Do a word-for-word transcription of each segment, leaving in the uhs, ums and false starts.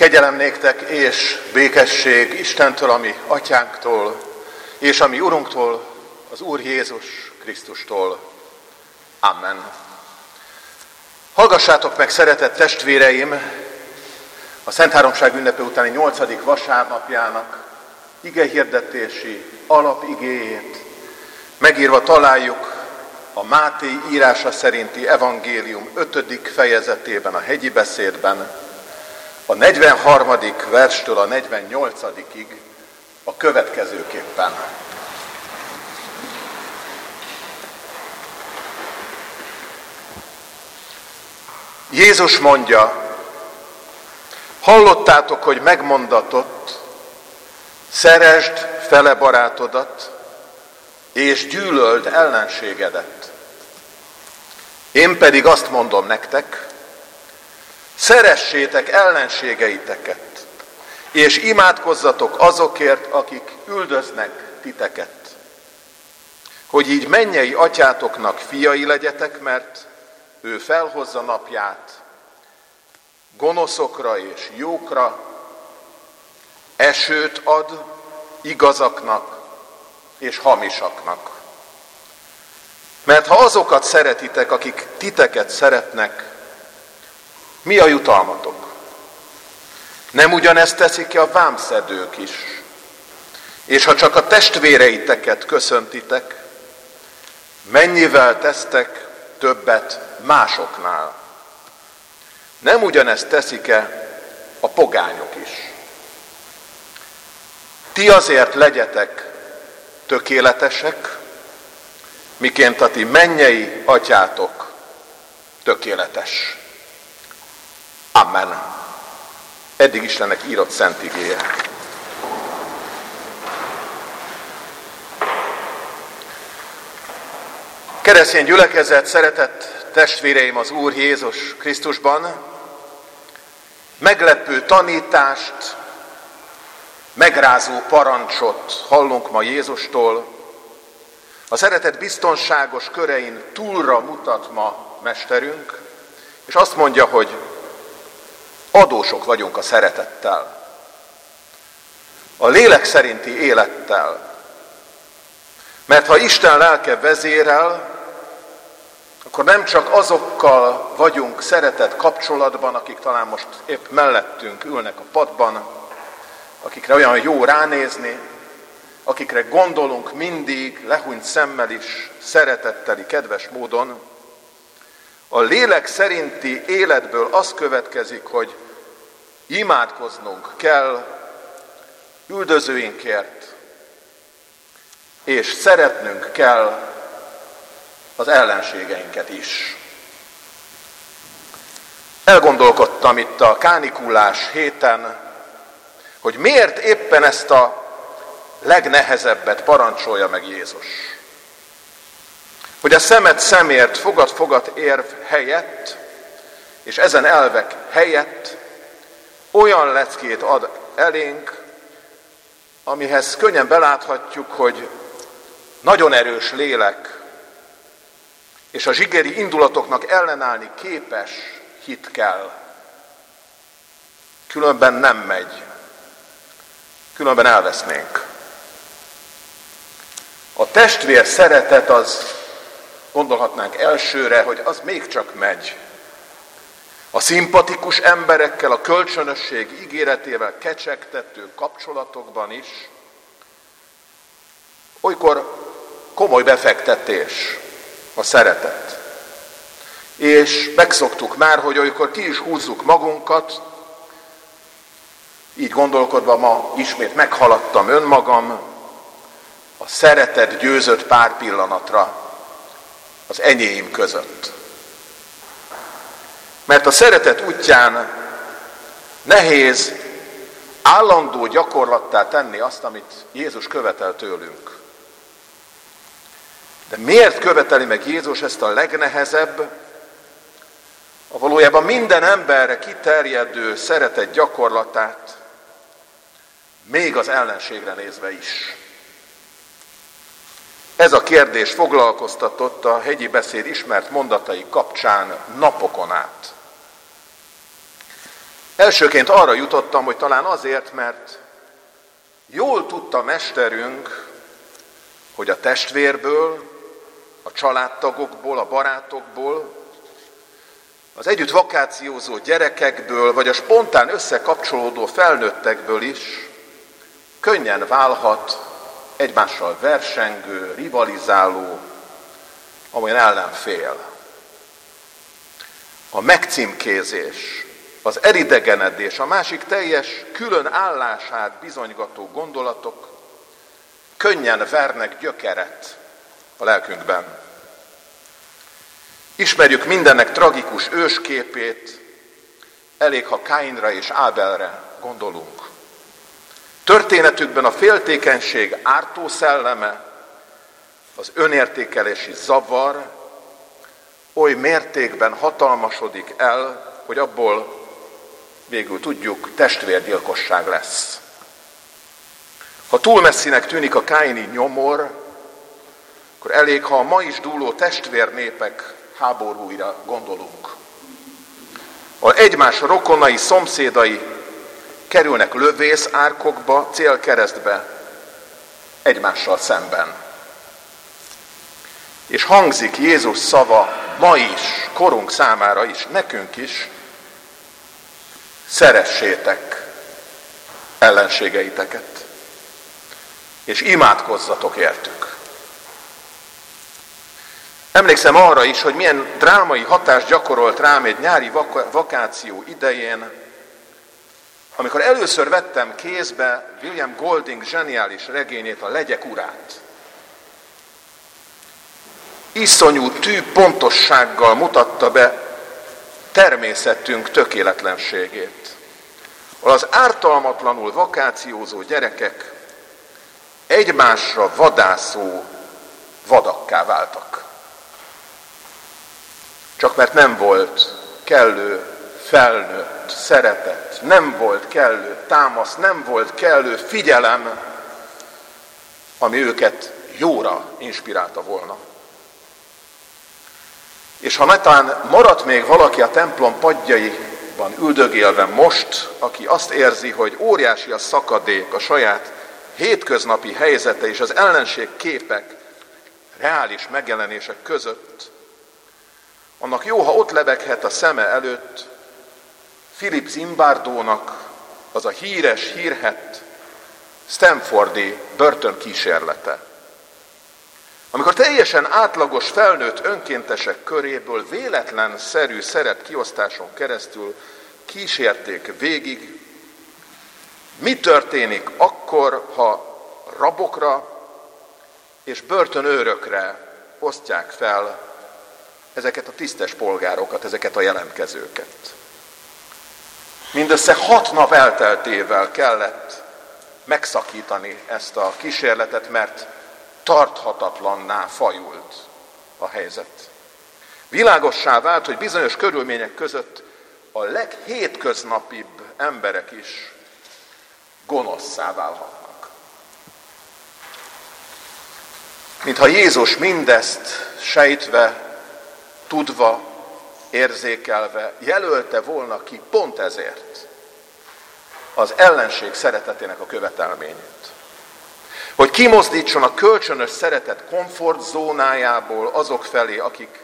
Kegyelem néktek és békesség Istentől, a mi atyánktól, és a mi Urunktól, az Úr Jézus Krisztustól. Amen. Hallgassátok meg, szeretett testvéreim, a Szent Háromság ünnepe utáni nyolcadik vasárnapjának igehirdetési alapigéjét. Megírva találjuk a Máté írása szerinti evangélium ötödik fejezetében, a hegyi beszédben, a negyvenharmadik verstől a negyvennyolcadikig a következőképpen. Jézus mondja, hallottátok, hogy megmondatott, szeresd fele barátodat, és gyűlöld ellenségedet. Én pedig azt mondom nektek, szeressétek ellenségeiteket, és imádkozzatok azokért, akik üldöznek titeket, hogy így mennyei atyátoknak fiai legyetek, mert ő felhozza napját gonoszokra és jókra, esőt ad igazaknak és hamisaknak. Mert ha azokat szeretitek, akik titeket szeretnek, mi a jutalmatok? Nem ugyanezt teszik ki a vámszedők is? És ha csak a testvéreiteket köszöntitek, mennyivel tesztek többet másoknál? Nem ugyanezt teszik-e a pogányok is? Ti azért legyetek tökéletesek, miként a ti mennyei atyátok tökéletes. Amen. Eddig Istennek írott szent igéje. Keresztény gyülekezet, szeretett testvéreim az Úr Jézus Krisztusban, meglepő tanítást, megrázó parancsot hallunk ma Jézustól, a szeretet biztonságos körein túlra mutat ma mesterünk, és azt mondja, hogy adósok vagyunk a szeretettel, a lélek szerinti élettel. Mert ha Isten lelke vezérel, akkor nem csak azokkal vagyunk szeretett kapcsolatban, akik talán most épp mellettünk ülnek a padban, akikre olyan jó ránézni, akikre gondolunk mindig lehúnyt szemmel is, szeretetteli, kedves módon. A lélek szerinti életből az következik, hogy imádkoznunk kell üldözőinkért, és szeretnünk kell az ellenségeinket is. Elgondolkodtam itt a kánikulás héten, hogy miért éppen ezt a legnehezebbet parancsolja meg Jézus. Hogy a szemed szemért, fogad fogad érv helyett, és ezen elvek helyett olyan leckét ad elénk, amihez könnyen beláthatjuk, hogy nagyon erős lélek, és a zsigeri indulatoknak ellenállni képes hit kell. Különben nem megy. Különben elvesznénk. A testvér szeretet az, gondolhatnánk elsőre, hogy az még csak megy. A szimpatikus emberekkel, a kölcsönösség ígéretével kecsegtető kapcsolatokban is olykor komoly befektetés a szeretet. És megszoktuk már, hogy olykor ki is húzzuk magunkat, így gondolkodva ma ismét meghaladtam önmagam, a szeretet győzött pár pillanatra az enyém között. Mert a szeretet útján nehéz állandó gyakorlattá tenni azt, amit Jézus követel tőlünk. De miért követeli meg Jézus ezt a legnehezebb, a valójában minden emberre kiterjedő szeretet gyakorlatát, még az ellenségre nézve is? Ez a kérdés foglalkoztatott a hegyi beszéd ismert mondatai kapcsán napokon át. Elsőként arra jutottam, hogy talán azért, mert jól tudta mesterünk, hogy a testvérből, a családtagokból, a barátokból, az együtt vakációzó gyerekekből, vagy a spontán összekapcsolódó felnőttekből is könnyen válhat egymással versengő, rivalizáló, amolyan ellenfél. A megcímkézés, az elidegenedés, a másik teljes külön állását bizonygató gondolatok könnyen vernek gyökeret a lelkünkben. Ismerjük mindennek tragikus ősképét, elég ha Káinra és Ábelre gondolunk. Történetükben a féltékenység ártó szelleme, az önértékelési zavar oly mértékben hatalmasodik el, hogy abból végül tudjuk, testvérgyilkosság lesz. Ha túl messzinek tűnik a káini nyomor, akkor elég, ha a ma is dúló testvérnépek háborúira gondolunk. Ha egymás rokonai, szomszédai kerülnek lövész árkokba, célkeresztbe, egymással szemben. És hangzik Jézus szava ma is, korunk számára is, nekünk is, szeressétek ellenségeiteket, és imádkozzatok értük. Emlékszem arra is, hogy milyen drámai hatást gyakorolt rám egy nyári vakáció idején, amikor először vettem kézbe William Golding zseniális regényét, a Legyek urát. Iszonyú tű pontossággal mutatta be természetünk tökéletlenségét. Az ártalmatlanul vakációzó gyerekek egymásra vadászó vadakká váltak. Csak mert nem volt kellő felnőtt szeretet, nem volt kellő támasz, nem volt kellő figyelem, ami őket jóra inspirálta volna. És ha netán maradt még valaki a templom padjaiban üldögélve most, aki azt érzi, hogy óriási a szakadék a saját hétköznapi helyzete és az ellenség képek reális megjelenések között, annak jó, ha ott lebeghet a szeme előtt Philip Zimbardónak az a híres, hírhett stanfordi börtönkísérlete. Amikor teljesen átlagos felnőtt önkéntesek köréből véletlenszerű szerep kiosztáson keresztül kísérték végig, mi történik akkor, ha rabokra és börtönőrökre osztják fel ezeket a tisztes polgárokat, ezeket a jelentkezőket. Mindössze hat nap elteltével kellett megszakítani ezt a kísérletet, mert tarthatatlanná fajult a helyzet. Világossá vált, hogy bizonyos körülmények között a leghétköznapibb emberek is gonoszszá válhatnak. Mintha Jézus mindezt sejtve, tudva, érzékelve jelölte volna ki pont ezért az ellenség szeretetének a követelményét. Hogy kimozdítson a kölcsönös szeretet komfortzónájából azok felé, akik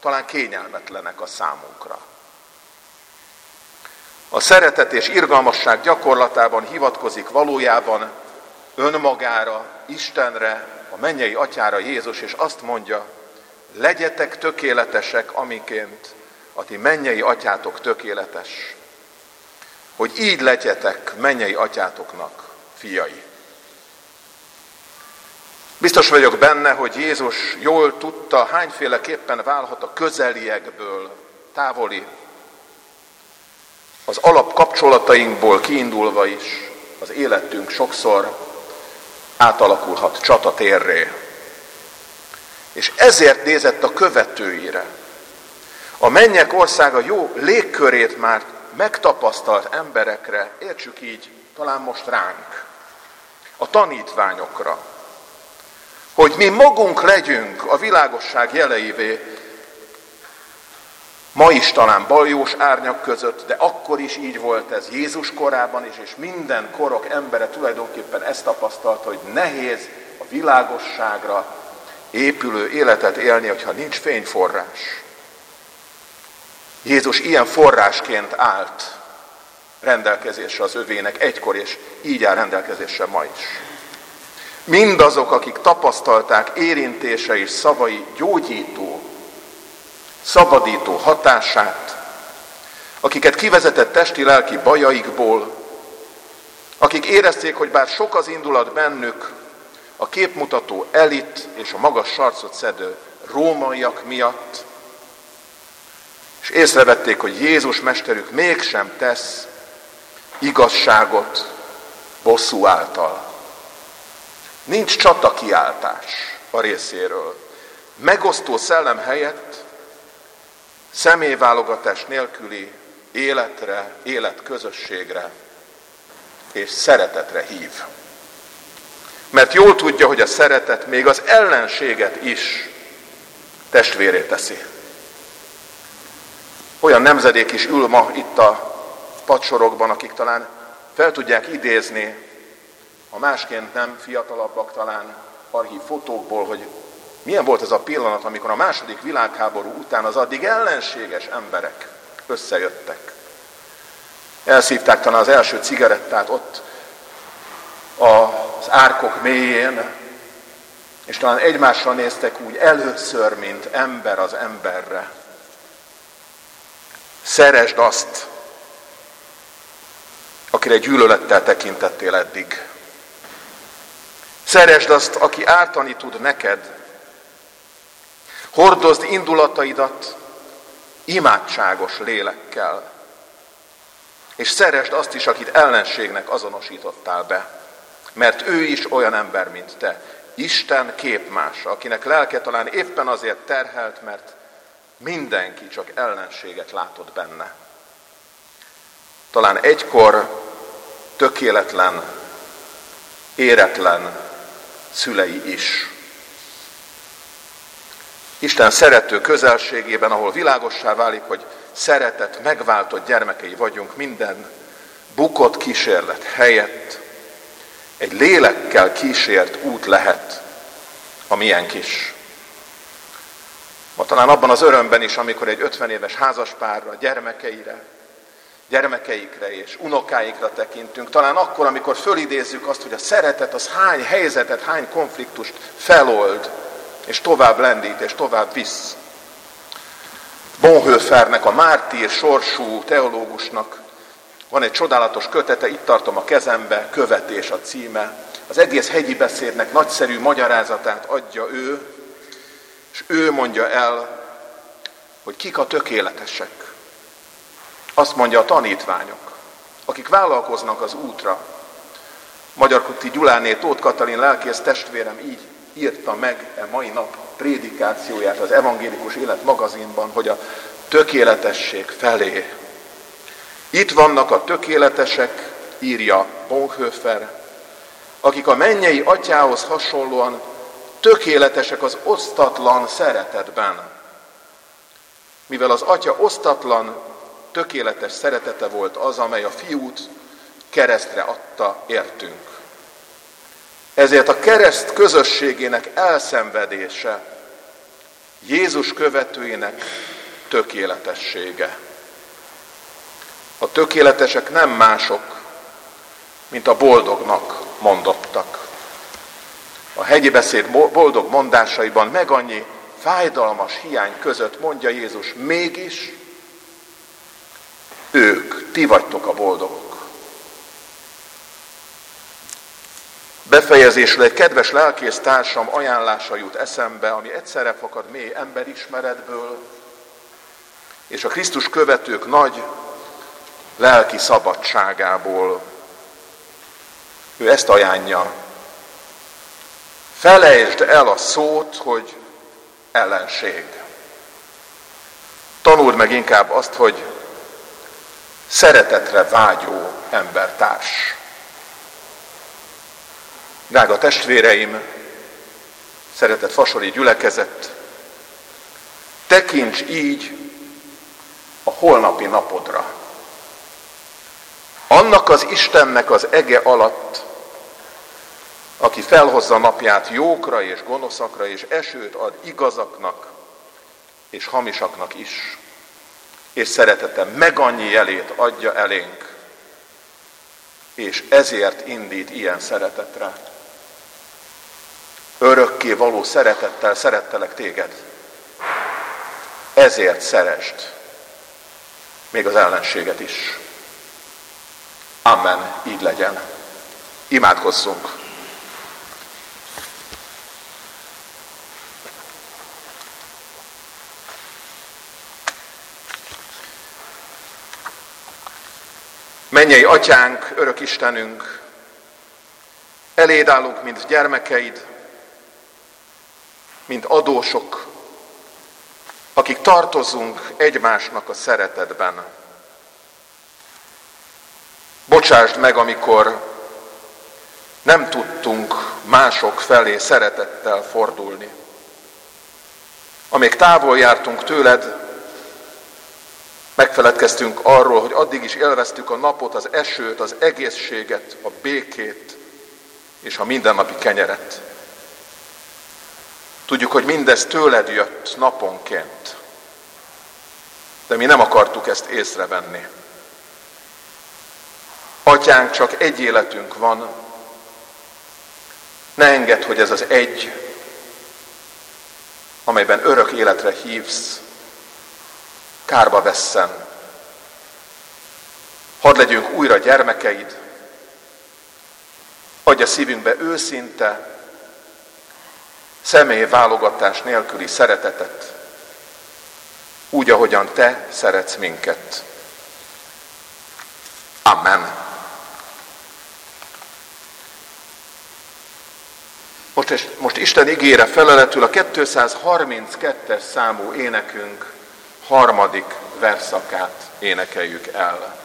talán kényelmetlenek a számunkra. A szeretet és irgalmasság gyakorlatában hivatkozik valójában önmagára, Istenre, a mennyei atyára Jézus, és azt mondja, legyetek tökéletesek, amiként a ti mennyei atyátok tökéletes, hogy így legyetek mennyei atyátoknak fiai. Biztos vagyok benne, hogy Jézus jól tudta, hányféleképpen válhat a közeliekből távoli, az alapkapcsolatainkból kiindulva is az életünk sokszor átalakulhat csatatérré. És ezért nézett a követőire. A mennyek országa jó légkörét már megtapasztalt emberekre, értsük így, talán most ránk, a tanítványokra, hogy mi magunk legyünk a világosság jeleivé, Ma is talán baljós árnyak között, de akkor is így volt ez Jézus korában is, és minden korok embere tulajdonképpen ezt tapasztalta, hogy nehéz a világosságra épülő életet élni, hogyha nincs fényforrás. Jézus ilyen forrásként állt rendelkezésre az övének egykor, és így áll rendelkezésre ma is. Mindazok, akik tapasztalták érintése és szavai gyógyító, szabadító hatását, akiket kivezetett testi-lelki bajaikból, akik érezték, hogy bár sok az indulat bennük, a képmutató elit és a magas sarcot szedő rómaiak miatt, és észrevették, hogy Jézus mesterük mégsem tesz igazságot bosszú által. Nincs csatakiáltás a részéről. Megosztó szellem helyett személyválogatás nélküli életre, életközösségre és szeretetre hív. Mert jól tudja, hogy a szeretet még az ellenséget is testvéré teszi. Olyan nemzedék is ül ma itt a padsorokban, akik talán fel tudják idézni, ha másként nem, fiatalabbak talán, archív fotókból, hogy milyen volt ez a pillanat, amikor a második világháború után az addig ellenséges emberek összejöttek. Elszívták talán az első cigarettát ott az árkok mélyén, és talán egymásra néztek úgy először, mint ember az emberre. Szeresd azt, akire gyűlölettel tekintettél eddig. Szeresd azt, aki ártani tud neked. Hordozd indulataidat imádságos lélekkel. És szeresd azt is, akit ellenségnek azonosítottál be. Mert ő is olyan ember, mint te. Isten képmása, akinek lelke talán éppen azért terhelt, mert mindenki csak ellenséget látott benne. Talán egykor tökéletlen, éretlen szülei is. Isten szerető közelségében, ahol világossá válik, hogy szeretett, megváltott gyermekei vagyunk, minden bukott kísérlet helyett egy lélekkel kísért út lehet a miénk is. Ma talán abban az örömben is, amikor egy ötven éves házaspárra, gyermekeire, gyermekeikre és unokáikra tekintünk, talán akkor, amikor fölidézzük azt, hogy a szeretet az hány helyzetet, hány konfliktust felold, és tovább lendít, és tovább visz. Bonhoeffernek, a mártír sorsú teológusnak van egy csodálatos kötete, itt tartom a kezembe, Követés a címe. Az egész hegyi beszédnek nagyszerű magyarázatát adja ő, és ő mondja el, hogy kik a tökéletesek. Azt mondja, a tanítványok, akik vállalkoznak az útra. Magyar Kuti Gyuláné Tóth Katalin lelkész testvérem így írta meg e mai nap prédikációját az Evangélikus Élet magazinban, hogy a tökéletesség felé. Itt vannak a tökéletesek, írja Bonhoeffer, akik a mennyei atyához hasonlóan tökéletesek az osztatlan szeretetben. Mivel az atya osztatlan, tökéletes szeretete volt az, amely a fiút keresztre adta értünk. Ezért a kereszt közösségének elszenvedése Jézus követőinek tökéletessége. A tökéletesek nem mások, mint a boldognak mondottak. A hegyi beszéd boldog mondásaiban meg annyi fájdalmas hiány között mondja Jézus, mégis ők, ti vagytok a boldogok. Befejezésül egy kedves lelkésztársam ajánlása jut eszembe, ami egyszerre fakad mély emberismeretből, és a Krisztus követők nagy lelki szabadságából. Ő ezt ajánlja. Felejtsd el a szót, hogy ellenség. Tanuld meg inkább azt, hogy szeretetre vágyó embertárs. Drága testvéreim, szeretett fasori gyülekezet, tekints így holnapi napodra. Annak az Istennek az ege alatt, aki felhozza napját jókra és gonoszakra, és esőt ad igazaknak és hamisaknak is, és szeretete meg annyi jelét adja elénk, és ezért indít ilyen szeretetre. Örökké való szeretettel szerettelek téged, ezért szeresd még az ellenséget is. Amen, így legyen. Imádkozzunk! Mennyei Atyánk, örök Istenünk, eléd állunk, mint gyermekeid, mint adósok, akik tartozunk egymásnak a szeretetben. Bocsásd meg, amikor nem tudtunk mások felé szeretettel fordulni. Amíg távol jártunk tőled, megfeledkeztünk arról, hogy addig is élveztük a napot, az esőt, az egészséget, a békét és a mindennapi kenyeret. Tudjuk, hogy mindez tőled jött naponként, de mi nem akartuk ezt észrevenni. Atyánk, csak egy életünk van, ne engedd, hogy ez az egy, amelyben örök életre hívsz, kárba vesszen. Hadd legyünk újra gyermekeid, adj a szívünkbe őszinte, személyválogatás nélküli szeretetet, úgy, ahogyan te szeretsz minket. Amen. Most, most Isten igére feleletül a kétszázharminckettes számú énekünk harmadik versszakát énekeljük el.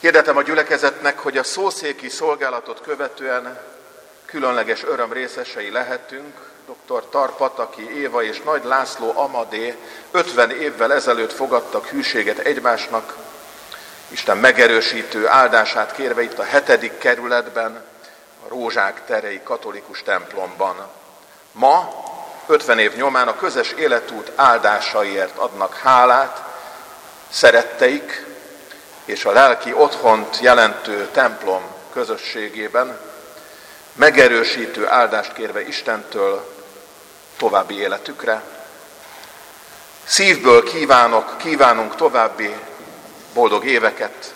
Hirdetem a gyülekezetnek, hogy a szószéki szolgálatot követően különleges öröm részesei lehetünk. doktor Tar Pataki Éva és Nagy László Amadé ötven évvel ezelőtt fogadtak hűséget egymásnak. Isten megerősítő áldását kérve itt a hetedik kerületben, a Rózsák terei katolikus templomban. Ma, ötven év nyomán a közös életút áldásaiért adnak hálát szeretteik, és a lelki otthont jelentő templom közösségében, megerősítő áldást kérve Istentől további életükre. Szívből kívánok, kívánunk további boldog éveket,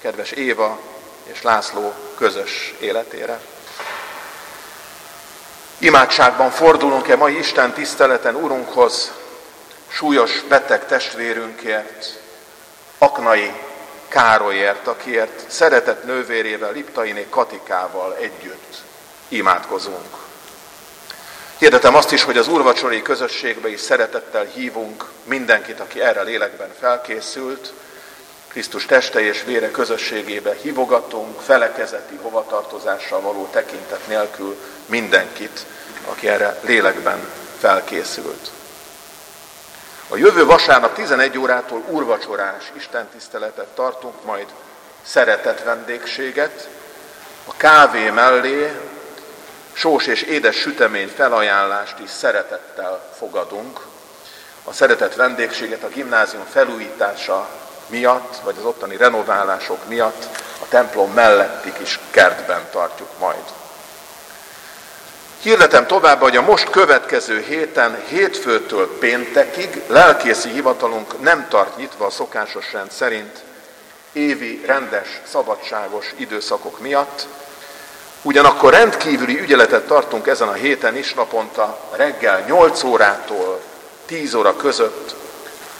kedves Éva és László közös életére. Imádságban fordulunk-e mai Isten tiszteleten Urunkhoz, súlyos beteg testvérünkért, aknai Károlyért, akiért szeretett nővérével, Liptainé Katikával együtt imádkozunk. Hirdetem azt is, hogy az úrvacsori közösségbe is szeretettel hívunk mindenkit, aki erre lélekben felkészült. Krisztus teste és vére közösségébe hívogatunk, felekezeti hovatartozással való tekintet nélkül mindenkit, aki erre lélekben felkészült. A jövő vasárnap tizenegy órától úrvacsorás istentiszteletet tartunk, majd szeretett vendégséget, a kávé mellé sós és édes sütemény felajánlást is szeretettel fogadunk. A szeretett vendégséget a gimnázium felújítása miatt, vagy az ottani renoválások miatt a templom melletti kis kertben tartjuk majd. Hirdetem tovább, hogy a most következő héten, hétfőtől péntekig lelkészi hivatalunk nem tart nyitva a szokásos rend szerint évi rendes, szabadságos időszakok miatt. Ugyanakkor rendkívüli ügyeletet tartunk ezen a héten is naponta reggel nyolc órától tíz óra között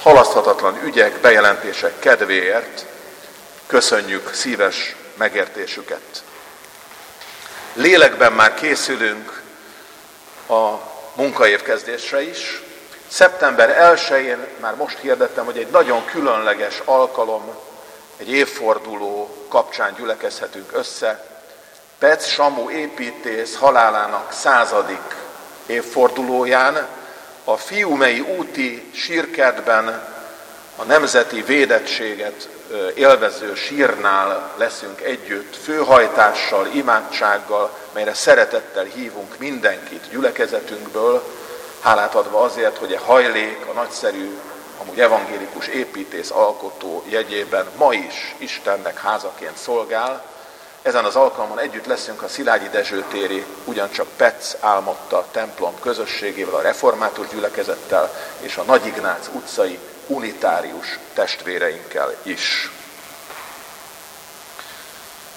halaszthatatlan ügyek, bejelentések kedvéért. Köszönjük szíves megértésüket! Lélekben már készülünk a munkaév kezdésre is. szeptember elsején már most hirdettem, hogy egy nagyon különleges alkalom, egy évforduló kapcsán gyülekezhetünk össze. Pecz Samu építész halálának századik évfordulóján a Fiumei úti sírkertben a nemzeti védettséget élvező sírnál leszünk együtt, főhajtással, imádsággal, melyre szeretettel hívunk mindenkit gyülekezetünkből, hálát adva azért, hogy a hajlék, a nagyszerű, amúgy evangélikus építész alkotó jegyében ma is Istennek házaként szolgál. Ezen az alkalmon együtt leszünk a Szilágyi Dezső téri, ugyancsak Pecz álmodta templom közösségével, a református gyülekezettel és a Nagy Ignác utcai unitárius testvéreinkkel is.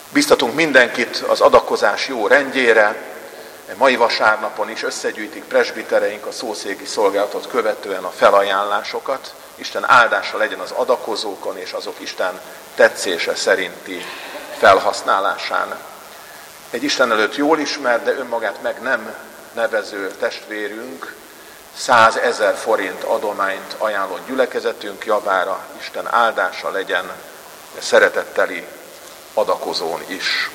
Biztatunk mindenkit az adakozás jó rendjére. Mai vasárnapon is összegyűjtik presbitereink a szószéki szolgálatot követően a felajánlásokat. Isten áldása legyen az adakozókon és azok Isten tetszése szerinti felhasználásán. Egy Isten előtt jól ismert, de önmagát meg nem nevező testvérünk százezer forint adományt ajánlott gyülekezetünk javára. Isten áldása legyen szeretetteli adakozón is.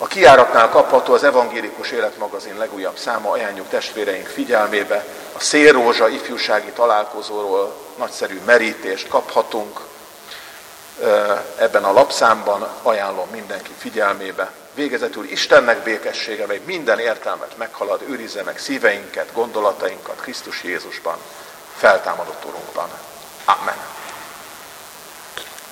A kijáratnál kapható az Evangélikus Élet magazin legújabb száma, ajánljuk testvéreink figyelmébe. A szélrózsa ifjúsági találkozóról nagyszerű merítést kaphatunk ebben a lapszámban, ajánlom mindenki figyelmébe. Végezetül Istennek békessége, mely minden értelmet meghalad, őrizze meg szíveinket, gondolatainkat Krisztus Jézusban, feltámadott Urunkban. Amen.